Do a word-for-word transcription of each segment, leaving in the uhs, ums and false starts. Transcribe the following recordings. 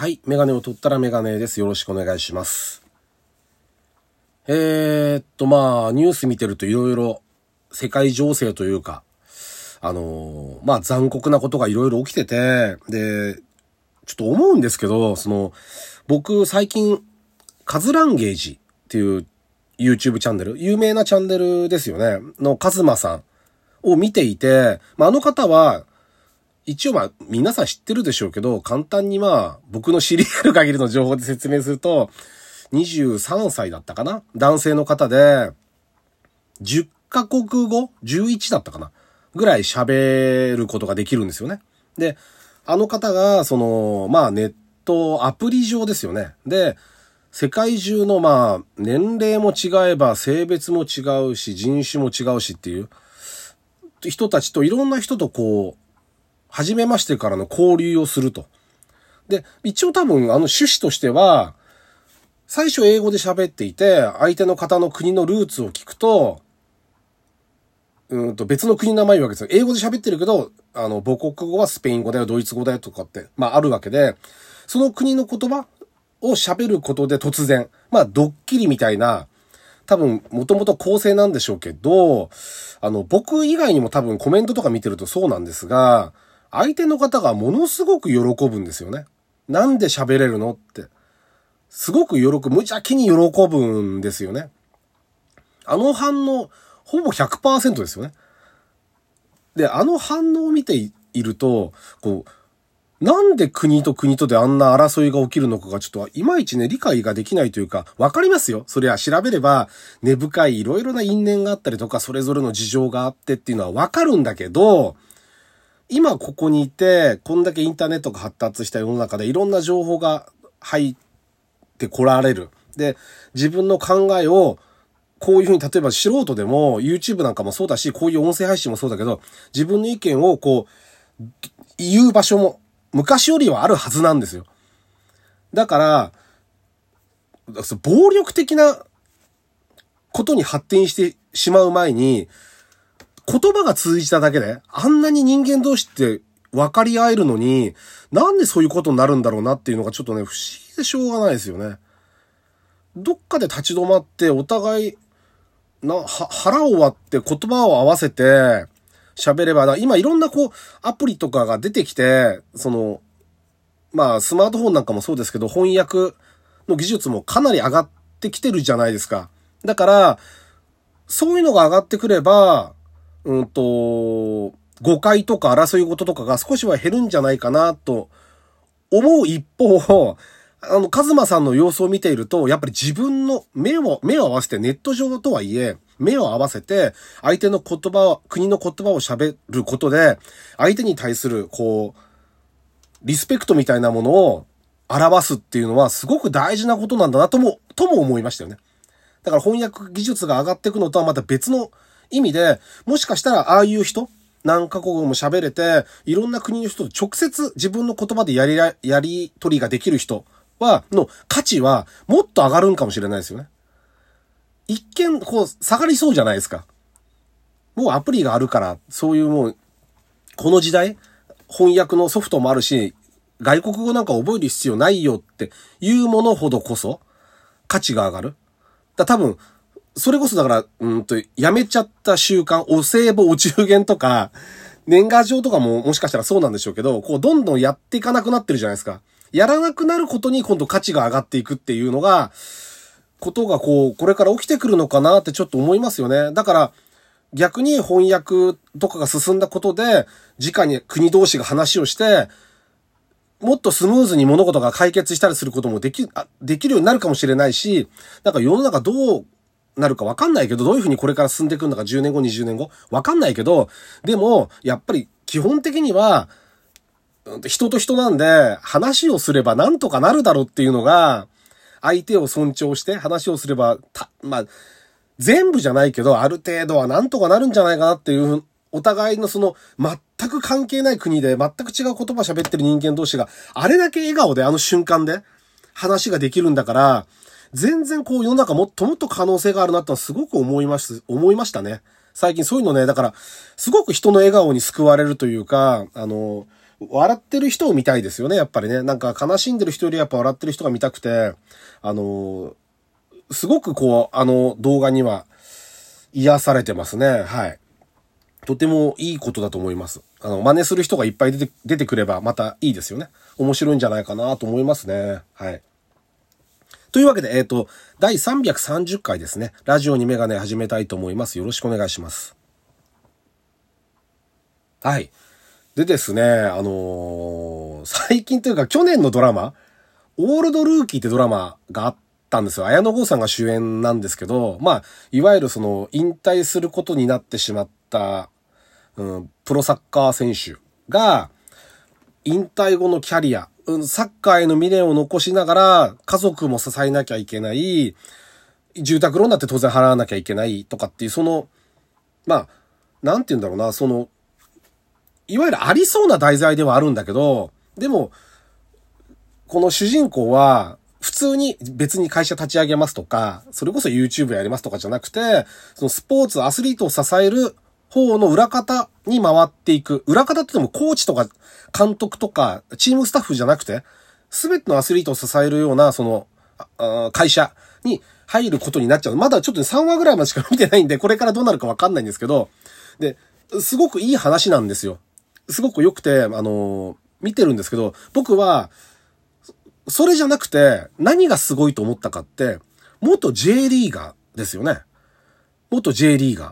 はい、メガネを取ったらメガネです。よろしくお願いします。えー、っと、まあ、ニュース見てるといろいろ世界情勢というか、あのー、まあ、残酷なことがいろいろ起きてて、で、ちょっと思うんですけど、その、僕最近、カズランゲージっていう YouTube チャンネル、有名なチャンネルですよね、のカズマさんを見ていて、まあ、あの方は、一応まあ皆さん知ってるでしょうけど、簡単にまあ僕の知り得る限りの情報で説明すると、にじゅうさんさいだったかな、男性の方で、じゅっかこくご、じゅういちだったかなぐらい喋ることができるんですよね。で、あの方がそのまあネットアプリ上ですよね。で、世界中のまあ年齢も違えば性別も違うし人種も違うしっていう人たちといろんな人とこう初めましてからの交流をすると。で、一応多分あの趣旨としては、最初英語で喋っていて、相手の方の国のルーツを聞くと、うんと別の国の名前言うわけですよ。英語で喋ってるけど、あの母国語はスペイン語だよ、ドイツ語だよとかって、まああるわけで、その国の言葉を喋ることで突然、まあドッキリみたいな、多分もともと構成なんでしょうけど、あの僕以外にも多分コメントとか見てるとそうなんですが、相手の方がものすごく喜ぶんですよね。なんで喋れるのって。すごく喜ぶ、無邪気に喜ぶんですよね。あの反応、ほぼ ひゃくパーセント ですよね。で、あの反応を見て い, いると、こう、なんで国と国とであんな争いが起きるのかがちょっといまいちね、理解ができないというか、わかりますよ。そりゃ調べれば、根深いいろいろな因縁があったりとか、それぞれの事情があってっていうのはわかるんだけど、今ここにいて、こんだけインターネットが発達した世の中でいろんな情報が入ってこられる。で、自分の考えをこういうふうに、例えば素人でも YouTube なんかもそうだし、こういう音声配信もそうだけど、自分の意見をこう、言う場所も昔よりはあるはずなんですよ。だから、暴力的なことに発展してしまう前に、言葉が通じただけで、あんなに人間同士って分かり合えるのに、なんでそういうことになるんだろうなっていうのがちょっとね、不思議でしょうがないですよね。どっかで立ち止まって、お互い、な、は、腹を割って言葉を合わせて喋ればな、今いろんなこう、アプリとかが出てきて、その、まあ、スマートフォンなんかもそうですけど、翻訳の技術もかなり上がってきてるじゃないですか。だから、そういうのが上がってくれば、うんと、誤解とか争い事とかが少しは減るんじゃないかなと思う一方、あの、カズマさんの様子を見ていると、やっぱり自分の目を、目を合わせて、ネット上とはいえ、目を合わせて、相手の言葉、国の言葉を喋ることで、相手に対する、こう、リスペクトみたいなものを表すっていうのは、すごく大事なことなんだなとも、とも思いましたよね。だから翻訳技術が上がっていくのとはまた別の、意味で、もしかしたらああいう人、何カ国も喋れて、いろんな国の人と直接自分の言葉でやりら、やり取りができる人は、の価値はもっと上がるんかもしれないですよね。一見、こう、下がりそうじゃないですか。もうアプリがあるから、そういうもう、この時代、翻訳のソフトもあるし、外国語なんか覚える必要ないよっていうものほどこそ、価値が上がる。だ多分、それこそだから、うんと、やめちゃった習慣、お歳暮、お中元とか、年賀状とかももしかしたらそうなんでしょうけど、こう、どんどんやっていかなくなってるじゃないですか。やらなくなることに今度価値が上がっていくっていうのが、ことがこう、これから起きてくるのかなってちょっと思いますよね。だから、逆に翻訳とかが進んだことで、直に国同士が話をして、もっとスムーズに物事が解決したりすることもでき、できるようになるかもしれないし、なんか世の中どう、なるか分かんないけど、どういうふうにこれから進んでいくのかじゅうねんご、にじゅうねんご分かんないけど、でもやっぱり基本的には人と人なんで話をすればなんとかなるだろうっていうのが、相手を尊重して話をすればた、まあ全部じゃないけどある程度はなんとかなるんじゃないかなっていう、お互いのその全く関係ない国で全く違う言葉喋ってる人間同士があれだけ笑顔であの瞬間で話ができるんだから、全然こう世の中もっともっと可能性があるなとはすごく思います、思いましたね。最近そういうのね、だから、すごく人の笑顔に救われるというか、あの、笑ってる人を見たいですよね、やっぱりね。なんか悲しんでる人よりやっぱ笑ってる人が見たくて、あのー、すごくこう、あの動画には癒されてますね。はい。とてもいいことだと思います。あの、真似する人がいっぱい出て、出てくればまたいいですよね。面白いんじゃないかなと思いますね。はい。というわけで、えっと、だいさんびゃくさんじゅっかいですね。ラジオにメガネ始めたいと思います。よろしくお願いします。はい。でですね、あのー、最近というか去年のドラマ、オールドルーキーってドラマがあったんですよ。綾野剛さんが主演なんですけど、まあ、いわゆるその、引退することになってしまった、うん、プロサッカー選手が、引退後のキャリア、サッカーへの未練を残しながら、家族も支えなきゃいけない、住宅ローンだって当然払わなきゃいけないとかっていう、その、まあ、なんて言うんだろうな、その、いわゆるありそうな題材ではあるんだけど、でも、この主人公は、普通に別に会社立ち上げますとか、それこそ YouTube やりますとかじゃなくて、そのスポーツ、アスリートを支える方の裏方に回っていく。裏方って言ってもコーチとか監督とかチームスタッフじゃなくて、すべてのアスリートを支えるような、その、あ会社に入ることになっちゃう。まだちょっとさんわぐらいまでしか見てないんで、これからどうなるかわかんないんですけど、で、すごくいい話なんですよ。すごく良くて、あのー、見てるんですけど、僕は、それじゃなくて、何がすごいと思ったかって、元 J リーガーですよね。元 J リーガ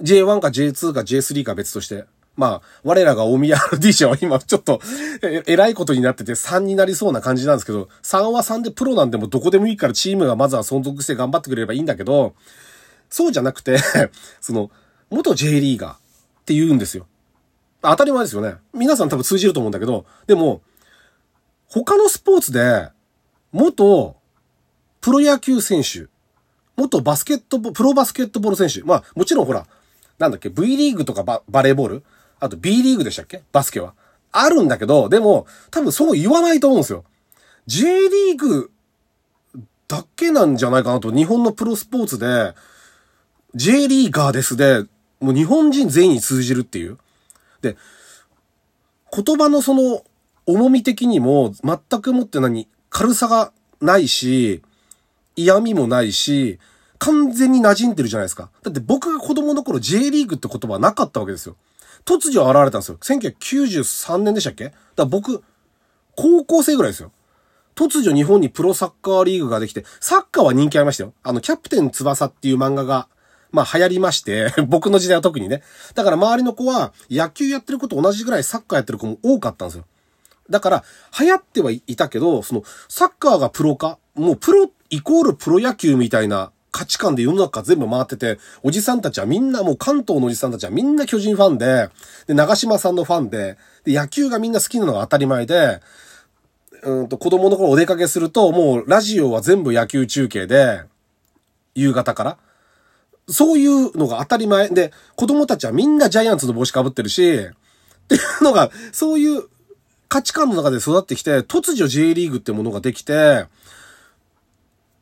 ー。ジェイワン か ジェイツー か ジェイスリー か別として。まあ、我らが大宮 アールディーシー は今ちょっとえ、えらいことになっててさんになりそうな感じなんですけど、さんはさんでプロなんでもどこでもいいからチームがまずは存続して頑張ってくれればいいんだけど、そうじゃなくて、その、元 J リーガーって言うんですよ。当たり前ですよね。皆さん多分通じると思うんだけど、でも、他のスポーツで、元プロ野球選手、元バスケットボ、プロバスケットボール選手、まあ、もちろんほら、なんだっけ、V リーグとか バ, バレーボール、あと B リーグでしたっけ、バスケは。あるんだけど、でも、多分そう言わないと思うんですよ。J リーグだけなんじゃないかなと、日本のプロスポーツで、J リーガーですで、もう日本人全員に通じるっていう。で、言葉のその、重み的にも、全くもって何、軽さがないし、嫌味もないし、完全に馴染んでるじゃないですか。だって僕が子供の頃 J リーグって言葉はなかったわけですよ。突如現れたんですよ。せんきゅうひゃくきゅうじゅうさんねんでしたっけ？だから僕、高校生ぐらいですよ。突如日本にプロサッカーリーグができて、サッカーは人気ありましたよ。あの、キャプテン翼っていう漫画が、まあ流行りまして、僕の時代は特にね。だから周りの子は野球やってる子と同じぐらいサッカーやってる子も多かったんですよ。だから、流行ってはいたけど、その、サッカーがプロ化、もうプロイコールプロ野球みたいな価値観で世の中全部回ってて、おじさんたちはみんな、もう関東のおじさんたちはみんな巨人ファンで、で、長嶋さんのファンで、で、野球がみんな好きなのが当たり前で、うんと、子供の頃お出かけすると、もうラジオは全部野球中継で、夕方から。そういうのが当たり前で、子供たちはみんなジャイアンツの帽子被ってるし、っていうのが、そういう、価値観の中で育ってきて、突如 J リーグってものができて、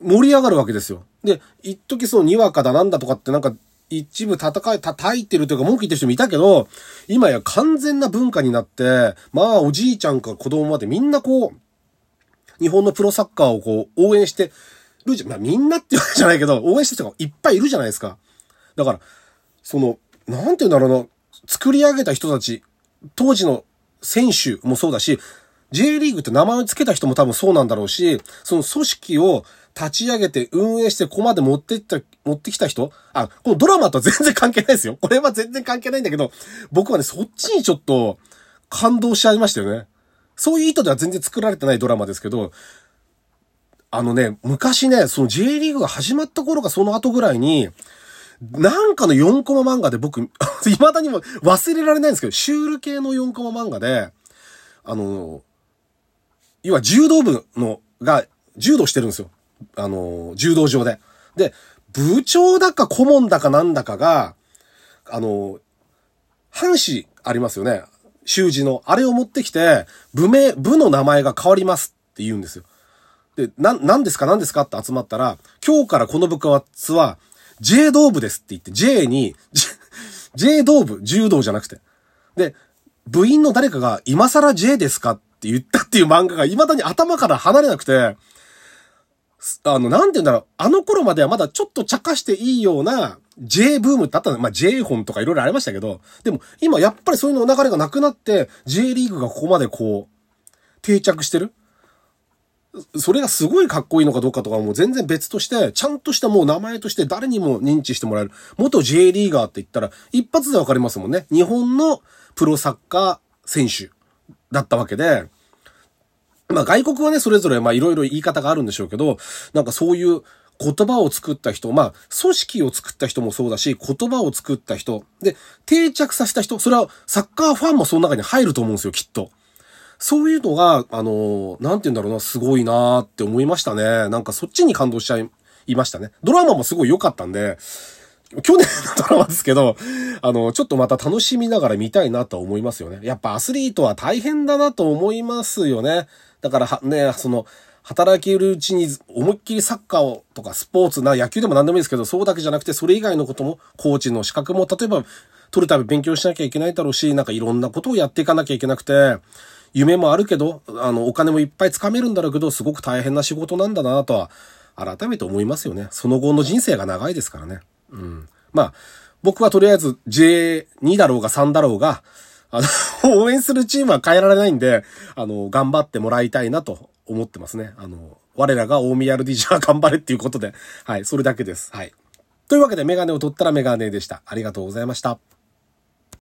盛り上がるわけですよ。で、一時そのにわかだなんだとかってなんか、一部叩い、叩いてるというか文句言ってる人もいたけど、今や完全な文化になって、まあおじいちゃんから子供までみんなこう、日本のプロサッカーをこう、応援してるじゃ、まあみんなって言われじゃないけど、応援してる人がいっぱいいるじゃないですか。だから、その、なんて言うんだろうな、作り上げた人たち、当時の、選手もそうだし、J リーグって名前を付けた人も多分そうなんだろうし、その組織を立ち上げて運営してここまで持ってった、持ってきた人、あ、このドラマとは全然関係ないですよ。これは全然関係ないんだけど、僕はね、そっちにちょっと感動しちゃいましたよね。そういう意図では全然作られてないドラマですけど、あのね、昔ね、その J リーグが始まった頃かその後ぐらいに、なんかのよんコマ漫画で僕、未だにも忘れられないんですけど、シュール系のよんコマ漫画で、あの、要は柔道部の、が、柔道してるんですよ。あの、柔道場で。で、部長だか顧問だかなんだかが、あの、半紙ありますよね。習字の。あれを持ってきて、部名、部の名前が変わりますって言うんですよ。で、な、何ですか何ですかって集まったら、今日からこの部活は、J 道部ですって言って、J に、J 道部、柔道じゃなくて。で、部員の誰かが今更 J ですかって言ったっていう漫画が未だに頭から離れなくて、あの、なんて言うんだろう、あの頃まではまだちょっと茶化していいような J ブームってあったの。まあ、J 本とかいろいろありましたけど、でも今やっぱりそういうの流れがなくなって、J リーグがここまでこう、定着してる。それがすごいかっこいいのかどうかとかもう全然別として、ちゃんとしたもう名前として誰にも認知してもらえる。元 J リーガーって言ったら一発でわかりますもんね。日本のプロサッカー選手だったわけで、まあ外国はね、それぞれまあいろいろ言い方があるんでしょうけど、なんかそういう言葉を作った人、まあ組織を作った人もそうだし、言葉を作った人、で、定着させた人、それはサッカーファンもその中に入ると思うんですよ、きっと。そういうのが、あのー、なんて言うんだろうな、すごいなーって思いましたね。なんかそっちに感動しちゃいましたね。ドラマもすごい良かったんで、去年のドラマですけど、あのー、ちょっとまた楽しみながら見たいなとは思いますよね。やっぱアスリートは大変だなと思いますよね。だからは、ね、その、働けるうちに思いっきりサッカーをとかスポーツな、野球でも何でもいいですけど、そうだけじゃなくて、それ以外のことも、コーチの資格も、例えば、取るたび勉強しなきゃいけないだろうし、なんかいろんなことをやっていかなきゃいけなくて、夢もあるけど、あの、お金もいっぱいつかめるんだろうけど、すごく大変な仕事なんだなとは、改めて思いますよね。その後の人生が長いですからね。うん。まあ、僕はとりあえず ジェイツー だろうがさんだろうが、あの、応援するチームは変えられないんで、あの、頑張ってもらいたいなと思ってますね。あの、我らが大宮 アールディージェー は頑張れっていうことで、はい、それだけです。はい。というわけで、メガネを取ったらメガネでした。ありがとうございました。